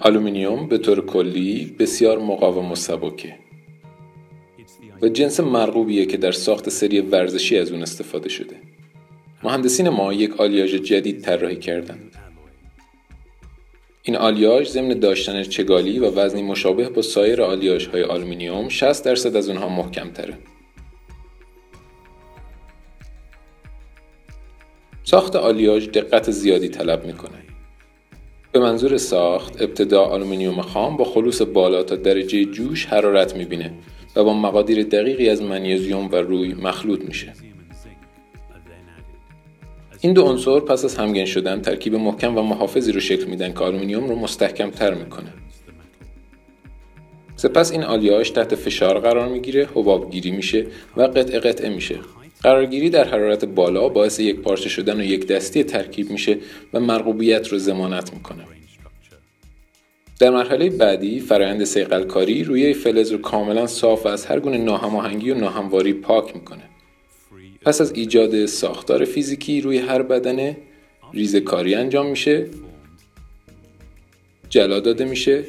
آلومینیوم به طور کلی بسیار مقاوم و سبکه و جنس مرغوبیه که در ساخت سری ورزشی از اون استفاده شده. مهندسین ما یک آلیاژ جدید طراحی کردند. این آلیاژ ضمن داشتن چگالی و وزنی مشابه با سایر آلیاژهای آلومینیوم 60% از اونها محکم تره. ساخت آلیاژ دقت زیادی طلب میکنه. به منظور ساخت، ابتدا آلومینیوم خام با خلوص بالا تا درجه جوش حرارت میبینه و با مقادیر دقیقی از منیزیم و روی مخلوط میشه. این دو عنصر پس از همگن شدن ترکیب محکم و محافظی رو شکل میدن که آلومینیوم رو مستحکم تر میکنه. سپس این آلیاژ تحت فشار قرار میگیره، حبابگیری میشه و قطعه قطعه میشه. قرارگیری در حرارت بالا باعث یک پارچه شدن و یک دستی ترکیب میشه و مرغوبیت رو ضمانت میکنه. در مرحله بعدی فرآیند صیقل کاری روی فلز رو کاملا صاف و از هر گونه ناهماهنگی و ناهمواری پاک میکنه. پس از ایجاد ساختار فیزیکی روی هر بدنه، ریزه کاری انجام میشه، جلا داده میشه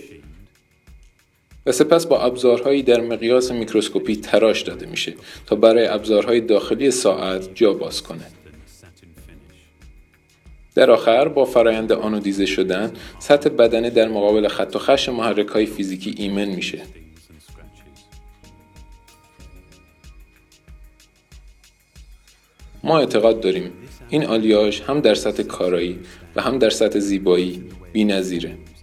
و سپس با ابزارهایی در مقیاس میکروسکوپی تراش داده میشه تا برای ابزارهای داخلی ساعت جا باز کنه. در آخر با فرآیند آنودیزه شدن، سطح بدنه در مقابل خط و خش محرک‌های فیزیکی ایمن میشه. ما اعتقاد داریم این آلیاژ هم در سطح کارایی و هم در سطح زیبایی بی‌نظیره.